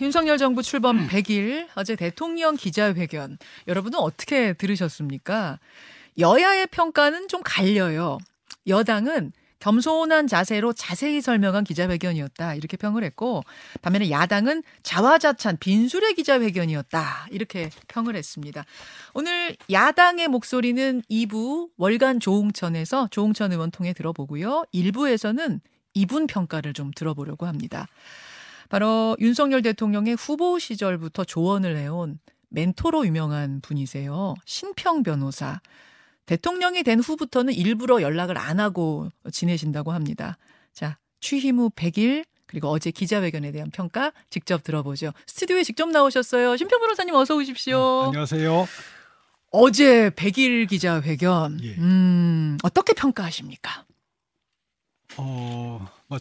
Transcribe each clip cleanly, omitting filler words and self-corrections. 윤석열 정부 출범 100일 어제 대통령 기자회견 여러분은 어떻게 들으셨습니까? 여야의 평가는 좀 갈려요. 여당은 겸손한 자세로 자세히 설명한 기자회견이었다 이렇게 평을 했고, 반면에 야당은 자화자찬 빈술의 기자회견이었다 이렇게 평을 했습니다. 오늘 야당의 목소리는 2부 월간 조홍천에서 조홍천 의원 통해 들어보고요. 1부에서는 이분 평가를 좀 들어보려고 합니다. 바로 윤석열 대통령의 후보 시절부터 조언을 해온 멘토로 유명한 분이세요. 신평 변호사. 대통령이 된 후부터는 일부러 연락을 안 하고 지내신다고 합니다. 자, 취임 후 100일 그리고 어제 기자회견에 대한 평가 직접 들어보죠. 스튜디오에 직접 나오셨어요. 신평 변호사님 어서 오십시오. 안녕하세요. 어제 100일 기자회견 어떻게 평가하십니까?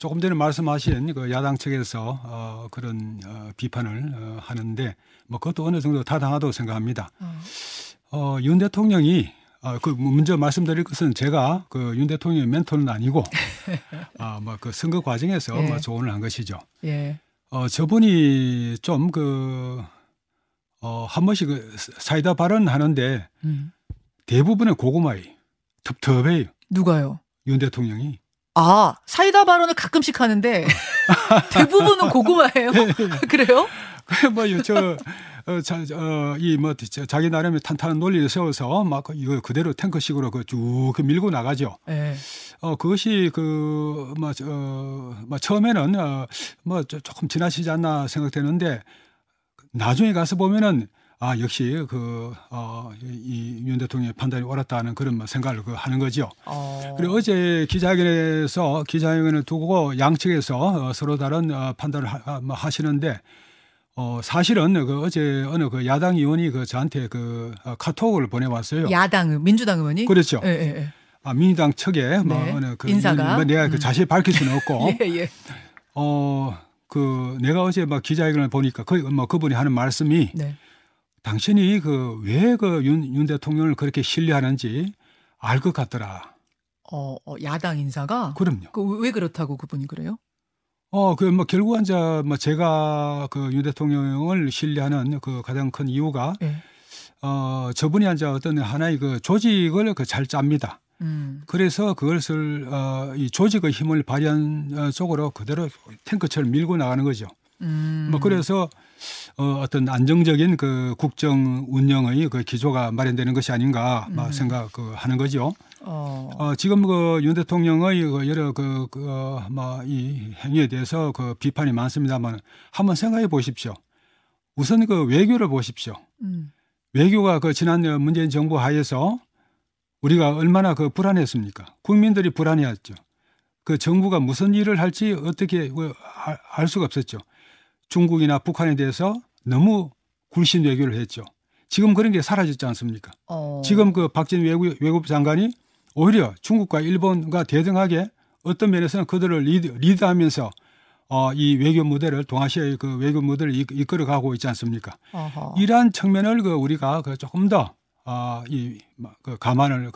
조금 전에 말씀하신 그 야당 측에서 그런 비판을 하는데 그것도 어느 정도 타당하다고 생각합니다. 윤 대통령이 먼저 말씀드릴 것은 제가 그 윤 대통령의 멘토는 아니고 그 선거 과정에서 예. 조언을 한 것이죠. 예. 저분이 좀 한 번씩 사이다 발언하는데 대부분의 고구마이 텁텁해요. 누가요? 윤 대통령이. 아, 사이다 발언을 가끔씩 하는데 대부분은 고구마예요. 그래요? 자기 나름의 탄탄한 논리를 세워서 막 이거 그대로 탱크식으로 쭉 밀고 나가죠. 네. 그것이 처음에는 조금 지나치지 않나 생각되는데 나중에 가서 보면은 역시 이 윤 대통령의 판단이 옳았다는 그런 생각을 하는 거죠. 그리고 어제 기자회견을 두고 양측에서 서로 다른 판단을 하시는데 사실은 어제 어느 야당 의원이 저한테 카톡을 보내왔어요. 민주당 의원이? 그렇죠. 예, 예. 민주당 측에 어느 인사가 내가 자세히 밝힐 수는 없고. 예, 예. 내가 어제 기자회견을 보니까 그분이 하는 말씀이. 네. 당신이 왜 윤 대통령을 그렇게 신뢰하는지 알 것 같더라. 야당 인사가? 그럼요. 왜 그렇다고 그분이 그래요? 결국은 제가 윤 대통령을 신뢰하는 가장 큰 이유가 네. 저분이 어떤 하나의 조직을 잘 짭니다. 그래서 그것을 이 조직의 힘을 발휘한 쪽으로 그대로 탱크처럼 밀고 나가는 거죠. 그래서 어떤 안정적인 국정 운영의 기조가 마련되는 것이 아닌가 생각하는 거죠. 지금 윤 대통령의 여러 이 행위에 대해서 비판이 많습니다만 한번 생각해 보십시오. 우선 외교를 보십시오. 외교가 지난 문재인 정부 하에서 우리가 얼마나 불안했습니까? 국민들이 불안해했죠. 정부가 무슨 일을 할지 어떻게 알 수가 없었죠. 중국이나 북한에 대해서 너무 굴신 외교를 했죠. 지금 그런 게 사라졌지 않습니까? 지금 박진 외교부 장관이 오히려 중국과 일본과 대등하게 어떤 면에서는 그들을 리드하면서 이 외교 무대를 동아시아의 외교 무대를 이끌어가고 있지 않습니까? 어허. 이러한 측면을 우리가 조금 더 감안을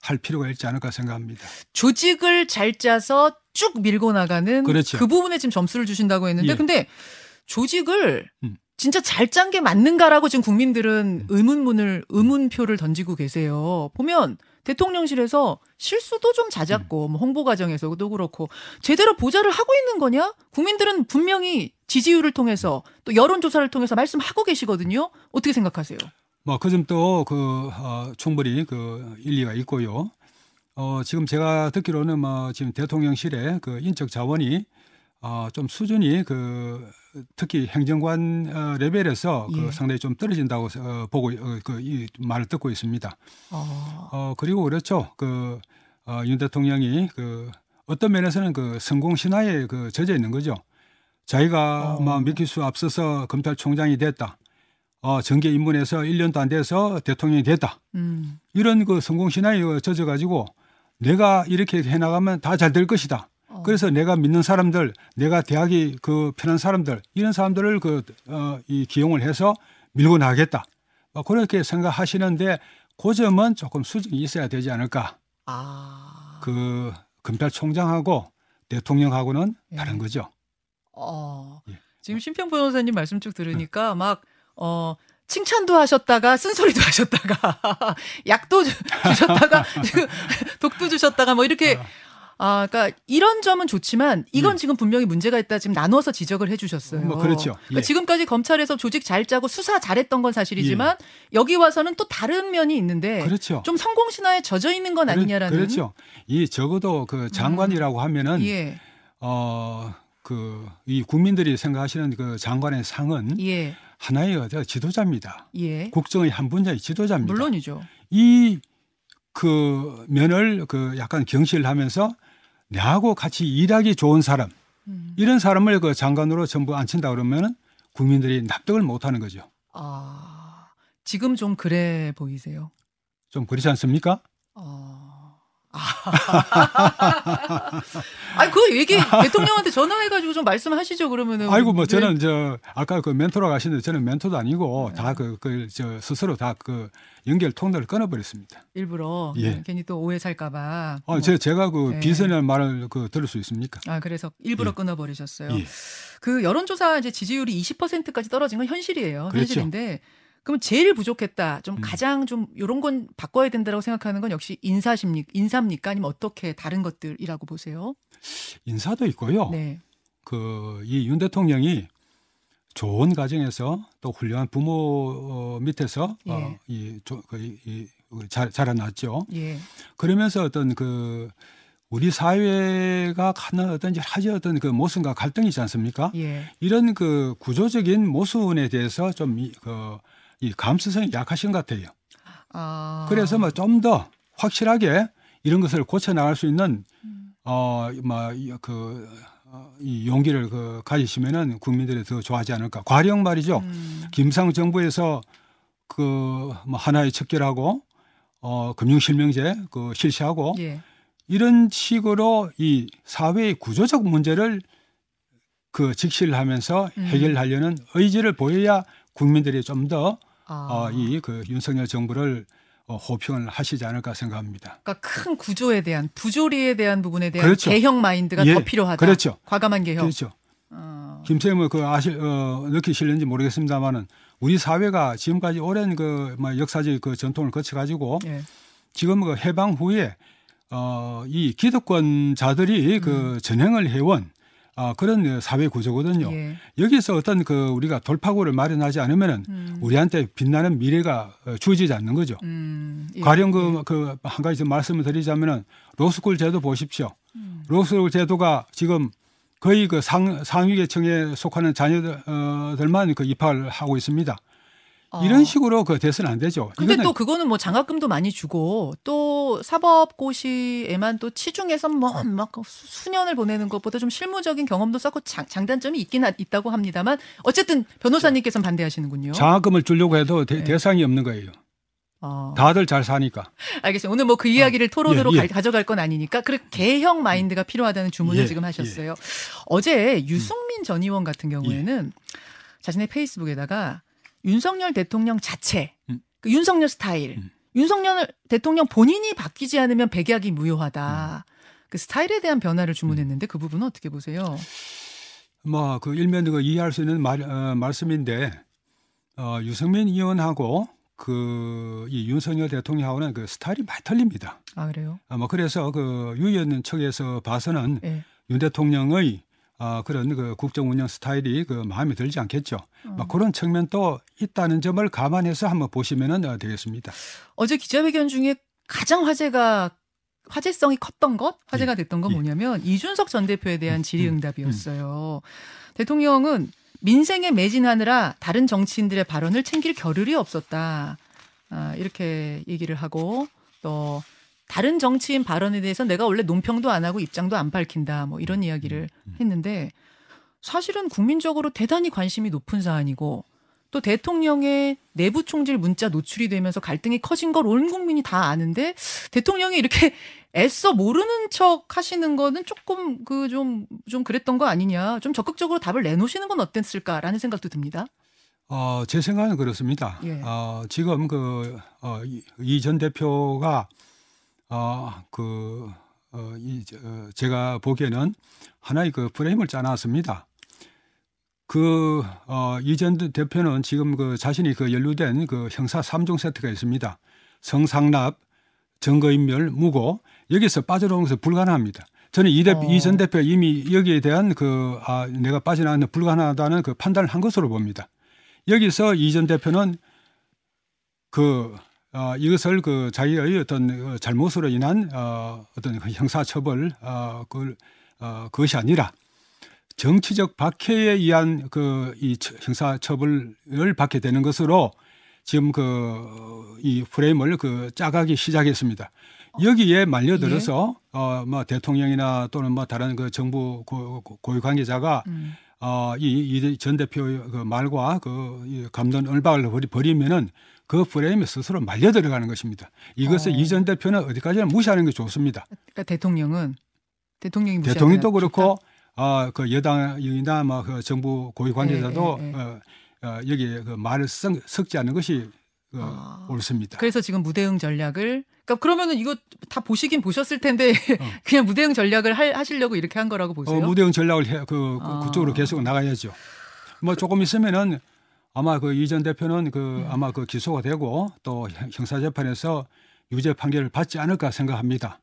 할 필요가 있지 않을까 생각합니다. 조직을 잘 짜서 쭉 밀고 나가는 그렇죠. 그 부분에 지금 점수를 주신다고 했는데 예. 근데 조직을 진짜 잘 짠 게 맞는가라고 지금 국민들은 의문표를 던지고 계세요. 보면 대통령실에서 실수도 좀 잦았고 홍보 과정에서도 그렇고 제대로 보좌를 하고 있는 거냐? 국민들은 분명히 지지율을 통해서 또 여론조사를 통해서 말씀하고 계시거든요. 어떻게 생각하세요? 그 점도 충분히 일리가 있고요. 지금 제가 듣기로는 지금 대통령실의 인적 자원이 좀 수준이 특히 행정관 레벨에서 예. 상당히 좀 떨어진다고 보고 이 말을 듣고 있습니다. 그리고 그렇죠. 윤 대통령이 어떤 면에서는 성공 신화에 젖어 있는 거죠. 자기가 믿길 수 앞서서 검찰총장이 됐다. 정계 입문해서 1년도 안 돼서 대통령이 됐다. 이런 성공 신화에 젖어가지고 내가 이렇게 해나가면 다 잘 될 것이다. 그래서 내가 믿는 사람들, 내가 대학이 편한 사람들, 이런 사람들을 이 기용을 해서 밀고 나가겠다. 그렇게 생각하시는데 그 점은 조금 수정이 있어야 되지 않을까. 검찰총장하고 대통령하고는 예. 다른 거죠. 예. 지금 신평 변호사님 말씀 쭉 들으니까 막 칭찬도 하셨다가 쓴소리도 하셨다가 약도 주셨다가 지금 독도 주셨다가 뭐 이렇게 아, 그러니까 이런 점은 좋지만 이건 지금 분명히 문제가 있다 지금 나누어서 지적을 해주셨어요. 뭐 그렇죠. 예. 그러니까 지금까지 검찰에서 조직 잘 짜고 수사 잘했던 건 사실이지만 예. 여기 와서는 또 다른 면이 있는데 그렇죠. 좀 성공 신화에 젖어 있는 건 아니냐라는. 그렇죠. 이 적어도 그 장관이라고 하면은 예. 그 이 국민들이 생각하시는 그 장관의 상은 예. 하나의 지도자입니다. 예. 국정의 한 분야의 지도자입니다. 물론이죠. 이 그 면을 그 약간 경시하면서 내하고 같이 일하기 좋은 사람 이런 사람을 그 장관으로 전부 앉힌다 그러면은 국민들이 납득을 못하는 거죠. 아 지금 좀 그래 보이세요? 좀 그렇지 않습니까? 아니 그 얘기 대통령한테 전화해가지고 좀 말씀하시죠 그러면은. 아이고 뭐 저는 저 아까 그 멘토라고 하시는데 저는 멘토도 아니고 네. 다 그 저 스스로 다 그 연결 통로를 끊어버렸습니다. 일부러 예. 괜히 또 오해 살까봐. 아 뭐. 제가 그 네. 비선이라는 말을 그 들을 수 있습니까? 아 그래서 일부러 예. 끊어버리셨어요. 예. 그 여론조사 이제 지지율이 20%까지 떨어진 건 현실이에요. 그렇죠. 현실인데. 그럼 제일 부족했다. 좀 가장 좀 이런 건 바꿔야 된다라고 생각하는 건 역시 인사입니까? 아니면 어떻게 다른 것들이라고 보세요? 인사도 있고요. 네. 그 이 윤 대통령이 좋은 가정에서 또 훌륭한 부모 밑에서 예. 자라났죠. 예. 그러면서 어떤 그 우리 사회가 갖는 어떤 여러 가지 어떤 그 모순과 갈등이 있지 않습니까? 예. 이런 그 구조적인 모순에 대해서 좀 이 감수성이 약하신 것 같아요. 아. 그래서 뭐 좀 더 확실하게 이런 것을 고쳐나갈 수 있는 이 용기를 그 가지시면은 국민들이 더 좋아하지 않을까. 과령 말이죠. 김상 정부에서 그 뭐 하나의 척결하고 금융실명제 그 실시하고 예. 이런 식으로 이 사회의 구조적 문제를 그 직시하면서 해결하려는 의지를 보여야. 국민들이 좀 더 이 그 윤석열 정부를 호평을 하시지 않을까 생각합니다. 그러니까 큰 구조에 대한 부조리에 대한 부분에 대한 그렇죠. 개혁 마인드가 예. 더 필요하다. 그렇죠. 과감한 개혁. 그렇죠. 김 선생님은 그 느끼실는지 모르겠습니다만은 우리 사회가 지금까지 오랜 그 역사적 그 전통을 거쳐 가지고 예. 지금 그 해방 후에 이 기득권자들이 그 전횡을 해온. 그런 사회 구조거든요. 예. 여기서 어떤 그 우리가 돌파구를 마련하지 않으면은 우리한테 빛나는 미래가 주어지지 않는 거죠. 예. 가령 그 한 가지 좀 말씀을 드리자면은 로스쿨 제도 보십시오. 로스쿨 제도가 지금 거의 그 상위계층에 속하는 자녀들만 그 입학을 하고 있습니다. 이런 식으로 그 돼서는 안 되죠. 근데 또 그거는 뭐 장학금도 많이 주고 또 사법고시에만 또 치중해서 막 수년을 보내는 것보다 좀 실무적인 경험도 쌓고 장단점이 있긴 있다고 합니다만 어쨌든 변호사님께서는 반대하시는군요. 장학금을 주려고 해도 대상이 없는 거예요. 다들 잘 사니까. 알겠습니다. 오늘 뭐 그 이야기를 토론으로 가져갈 건 아니니까 그 개혁 마인드가 필요하다는 주문을 지금 하셨어요. 어제 유승민 전 의원 같은 경우에는 자신의 페이스북에다가 윤석열 대통령 자체, 그 윤석열 스타일, 윤석열 대통령 본인이 바뀌지 않으면 백약이 무효하다. 그 스타일에 대한 변화를 주문했는데 그 부분은 어떻게 보세요? 뭐 그 일면으로 이해할 수 있는 말씀인데 유승민 의원하고 그 이 윤석열 대통령하고는 그 스타일이 많이 틀립니다. 아 그래요? 아마 그래서 그 유 의원 측에서 봐서는 네. 윤 대통령의 그런 그 국정 운영 스타일이 그 마음에 들지 않겠죠. 막 그런 측면도 있다는 점을 감안해서 한번 보시면 되겠습니다. 어제 기자회견 중에 가장 화제성이 컸던 것, 화제가 됐던 건 뭐냐면 이준석 전 대표에 대한 질의응답이었어요. 대통령은 민생에 매진하느라 다른 정치인들의 발언을 챙길 겨를이 없었다. 이렇게 얘기를 하고 또 다른 정치인 발언에 대해서 내가 원래 논평도 안 하고 입장도 안 밝힌다. 뭐 이런 이야기를 했는데 사실은 국민적으로 대단히 관심이 높은 사안이고 또 대통령의 내부 총질 문자 노출이 되면서 갈등이 커진 걸 온 국민이 다 아는데 대통령이 이렇게 애써 모르는 척 하시는 거는 조금 그 좀 그랬던 거 아니냐. 좀 적극적으로 답을 내놓으시는 건 어땠을까라는 생각도 듭니다. 제 생각은 그렇습니다. 예. 지금 그 이 전 대표가 제가 보기에는 하나의 그 프레임을 짜놨습니다. 이 전 대표는 지금 자신이 연루된 형사 3종 세트가 있습니다. 성상납, 증거인멸, 무고, 여기서 빠져나오는 것은 불가능합니다. 저는 이 전 대표 이미 여기에 대한 내가 빠져나가는 불가능하다는 판단을 한 것으로 봅니다. 여기서 이 전 대표는 이것을 자기의 어떤 잘못으로 인한 어떤 형사처벌 그것이 아니라 정치적 박해에 의한 이 형사처벌을 받게 되는 것으로 지금 이 프레임을 짜가기 시작했습니다. 여기에 말려들어서 대통령이나 또는 다른 정부 고위 관계자가 이 전 대표 말과 감론을박을 벌이면은 그 프레임에 스스로 말려 들어가는 것입니다. 이것을 이 전 대표는 어디까지나 무시하는 게 좋습니다. 그러니까 대통령이 무시하는 대통령도 그렇고 여당이나 정부 고위 관계자도 여기에 말을 섞지 않는 것이 옳습니다. 그래서 지금 무대응 전략을 그러면은 이거 다 보시긴 보셨을 텐데 그냥 무대응 전략을 하시려고 이렇게 한 거라고 보세요? 무대응 전략을 그쪽으로 계속 나가야죠. 조금 있으면은 아마 이 전 대표는 아마 기소가 되고 또 형사재판에서 유죄 판결을 받지 않을까 생각합니다.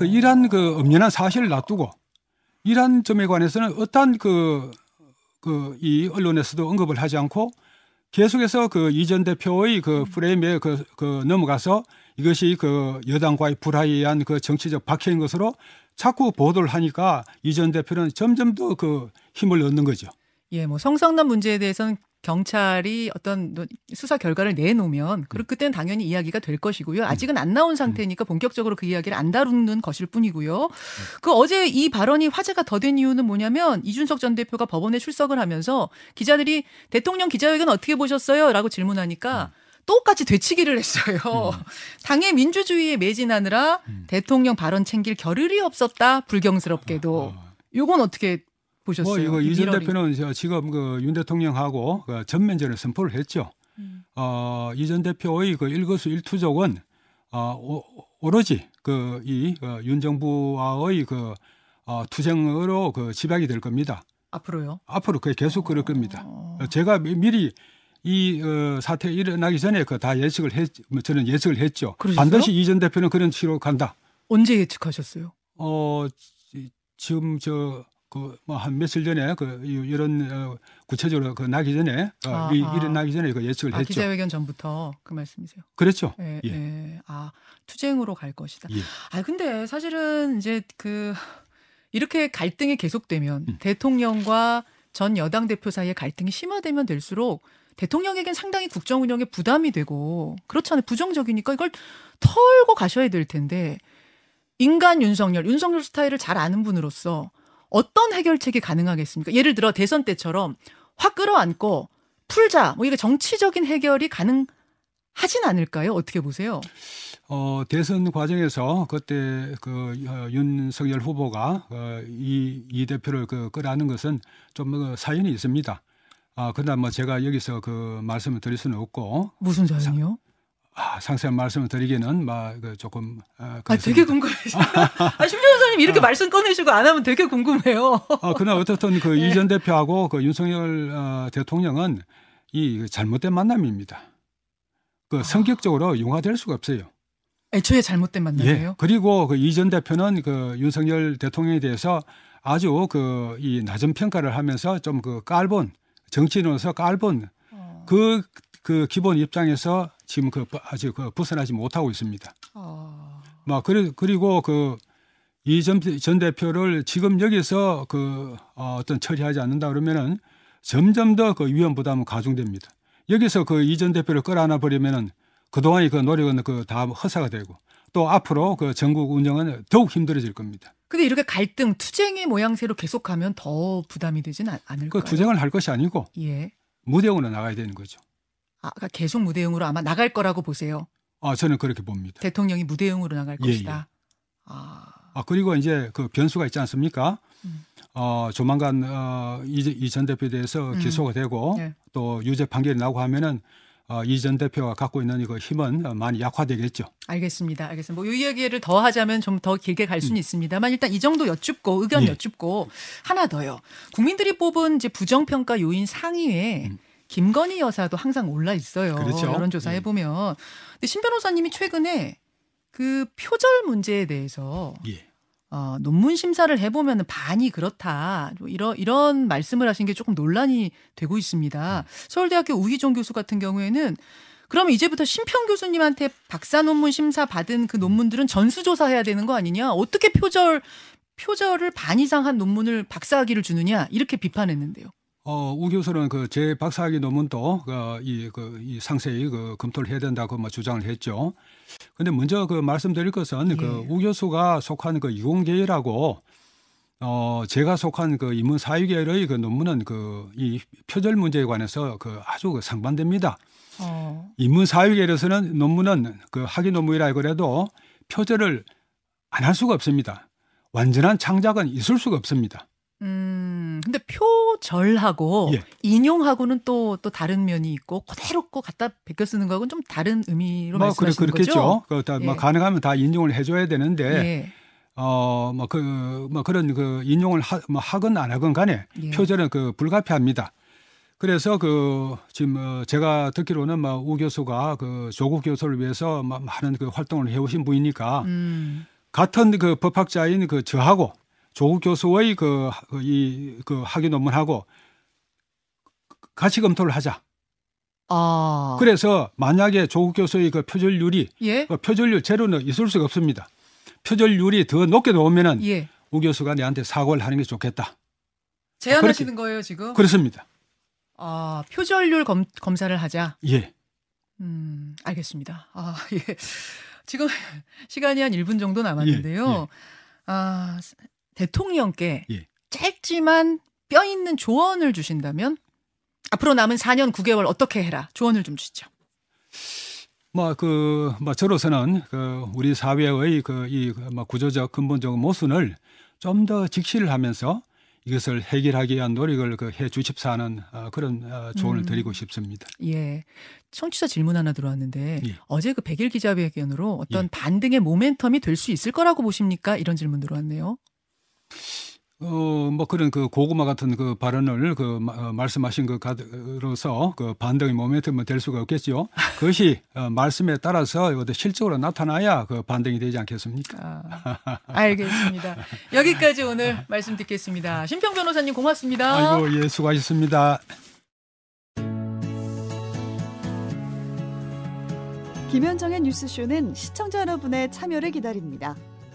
이러한 엄연한 사실을 놔두고 이러한 점에 관해서는 어떠한 이 언론에서도 언급을 하지 않고 계속해서 이 전 대표의 프레임에 넘어가서 이것이 여당과의 불화에 의한 정치적 박해인 것으로 자꾸 보도를 하니까 이 전 대표는 점점 더 힘을 얻는 거죠. 예, 성상납 문제에 대해서는 경찰이 어떤 수사 결과를 내놓으면 그때는 당연히 이야기가 될 것이고요. 아직은 안 나온 상태니까 본격적으로 그 이야기를 안 다루는 것일 뿐이고요. 어제 이 발언이 화제가 더 된 이유는 뭐냐면 이준석 전 대표가 법원에 출석을 하면서 기자들이 대통령 기자회견 어떻게 보셨어요? 라고 질문하니까 똑같이 되치기를 했어요. 당의 민주주의에 매진하느라 대통령 발언 챙길 겨를이 없었다. 불경스럽게도. 이건 어떻게 보셨어요? 이 전 대표는 지금 윤 대통령하고 전면전을 선포를 했죠. 이 전 대표의 일거수일투족은 오로지 윤 정부와의 투쟁으로 집약이 될 겁니다. 앞으로요? 앞으로 계속 그럴 겁니다. 제가 미리 이 사태 일어나기 전에 다 저는 예측을 했죠. 그러셨어요? 반드시 이 전 대표는 그런 식으로 간다. 언제 예측하셨어요? 지금 한 며칠 전에 이런 구체적으로 나기 전에 일어나기 전에 예측을 했죠. 기자회견 전부터 그 말씀이세요? 그렇죠. 예. 투쟁으로 갈 것이다. 예. 근데 사실은 이제 이렇게 갈등이 계속되면 대통령과 전 여당 대표 사이의 갈등이 심화되면 될수록 대통령에겐 상당히 국정 운영에 부담이 되고 그렇잖아요. 부정적이니까 이걸 털고 가셔야 될 텐데 인간 윤석열 스타일을 잘 아는 분으로서 어떤 해결책이 가능하겠습니까? 예를 들어 대선 때처럼 확 끌어안고 풀자 이게 정치적인 해결이 가능하진 않을까요? 어떻게 보세요? 대선 과정에서 그때 윤석열 후보가 이 대표를 끌어안는 것은 좀 사연이 있습니다. 그러나 제가 여기서 말씀을 드릴 수는 없고. 무슨 사연이요? 상세한 말씀을 드리기는 조금 되게 궁금해요. 신평 선생님 이렇게 말씀 꺼내시고 안 하면 되게 궁금해요. 그러나 어쨌든 이 전 대표하고 윤석열 대통령은 이 잘못된 만남입니다. 성격적으로 용화될 수가 없어요. 애초에 잘못된 만남이에요? 예. 그리고 이 전 대표는 윤석열 대통령에 대해서 아주 이 낮은 평가를 하면서 좀 깔본 정치인으로서 깔본 기본 입장에서 지금 아직 벗어나지 못하고 있습니다. 그리고 이 전 대표를 지금 여기서 어떤 처리하지 않는다 그러면은 점점 더 위험 부담은 가중됩니다. 여기서 이 전 대표를 끌어안아 버리면은 그동안의 노력은 다 허사가 되고 또 앞으로 전국 운영은 더욱 힘들어질 겁니다. 근데 이렇게 갈등, 투쟁의 모양새로 계속하면 더 부담이 되진 않을까요? 투쟁을 할 것이 아니고 무대응으로 나가야 되는 거죠. 계속 무대응으로 아마 나갈 거라고 보세요. 저는 그렇게 봅니다. 대통령이 무대응으로 나갈 것이다. 그리고 이제 변수가 있지 않습니까? 조만간 이 전 대표에 대해서 기소가 되고 또 유죄 판결이 나고 하면은 이 전 대표가 갖고 있는 이거 힘은 많이 약화되겠죠. 알겠습니다. 알겠습니다. 뭐 이 얘기를 더 하자면 좀 더 길게 갈 수는 있습니다만 일단 이 정도 여쭙고 의견 여쭙고 하나 더요. 국민들이 뽑은 이제 부정평가 요인 상위에 김건희 여사도 항상 올라 있어요. 그렇죠. 여론조사 해보면. 근데 신 변호사님이 최근에 그 표절 문제에 대해서 논문 심사를 해보면 반이 그렇다. 이런 말씀을 하신 게 조금 논란이 되고 있습니다. 서울대학교 우희종 교수 같은 경우에는 그러면 이제부터 신평 교수님한테 박사 논문 심사 받은 그 논문들은 전수조사해야 되는 거 아니냐. 어떻게 표절을 반 이상 한 논문을 박사학위를 주느냐. 이렇게 비판했는데요. 우 교수는 제 박사학위 논문도 상세히 검토를 해야 된다고 주장을 했죠. 근데 먼저 말씀드릴 것은 우 교수가 속한 이공계열하고 제가 속한 인문사회계열의 논문은 이 표절 문제에 관해서 아주 상반됩니다. 인문사회계열에서는 논문은 학위 논문이라 그래도 표절을 안 할 수가 없습니다. 완전한 창작은 있을 수가 없습니다. 근데 표절하고 인용하고는 또 다른 면이 있고 그대로 갖다 베껴 쓰는 거하고는 좀 다른 의미로 말씀하시는 거죠? 그렇겠죠. 가능하면 다 인용을 해줘야 되는데 그런 인용을 하건 안 하건 간에 표절은 불가피합니다. 그래서 지금 제가 듣기로는 우 교수가 조국 교수를 위해서 많은 활동을 해오신 분이니까 같은 법학자인 저하고 조국 교수의 학위 논문하고 같이 검토를 하자. 그래서 만약에 조국 교수의 표절률이 표절률 제로는 있을 수가 없습니다. 표절률이 더 높게 나오면은 우 교수가 내한테 사과를 하는 게 좋겠다. 제안하시는 거예요 지금? 그렇습니다. 표절률 검사를 하자. 알겠습니다. 지금 시간이 한 1분 정도 남았는데요. 대통령께 짧지만 뼈 있는 조언을 주신다면 앞으로 남은 4년 9개월 어떻게 해라 조언을 좀 주시죠. 저로서는 우리 사회의 구조적 근본적 모순을 좀 더 직시를 하면서 이것을 해결하기 위한 노력을 해 주십사 하는 그런 조언을 드리고 싶습니다. 청취자 질문 하나 들어왔는데 어제 100일 기자회견으로 어떤 반등의 모멘텀이 될 수 있을 거라고 보십니까? 이런 질문 들어왔네요. 그런 고구마 같은 발언을 말씀하신 것으로서 반등의 모멘텀은 될 수가 없겠죠. 그것이 말씀에 따라서 실적으로 나타나야 반등이 되지 않겠습니까? 알겠습니다. 여기까지 오늘 말씀 듣겠습니다. 신평 변호사님 고맙습니다. 아이고, 수고하셨습니다. 김현정의 뉴스쇼는 시청자 여러분의 참여를 기다립니다.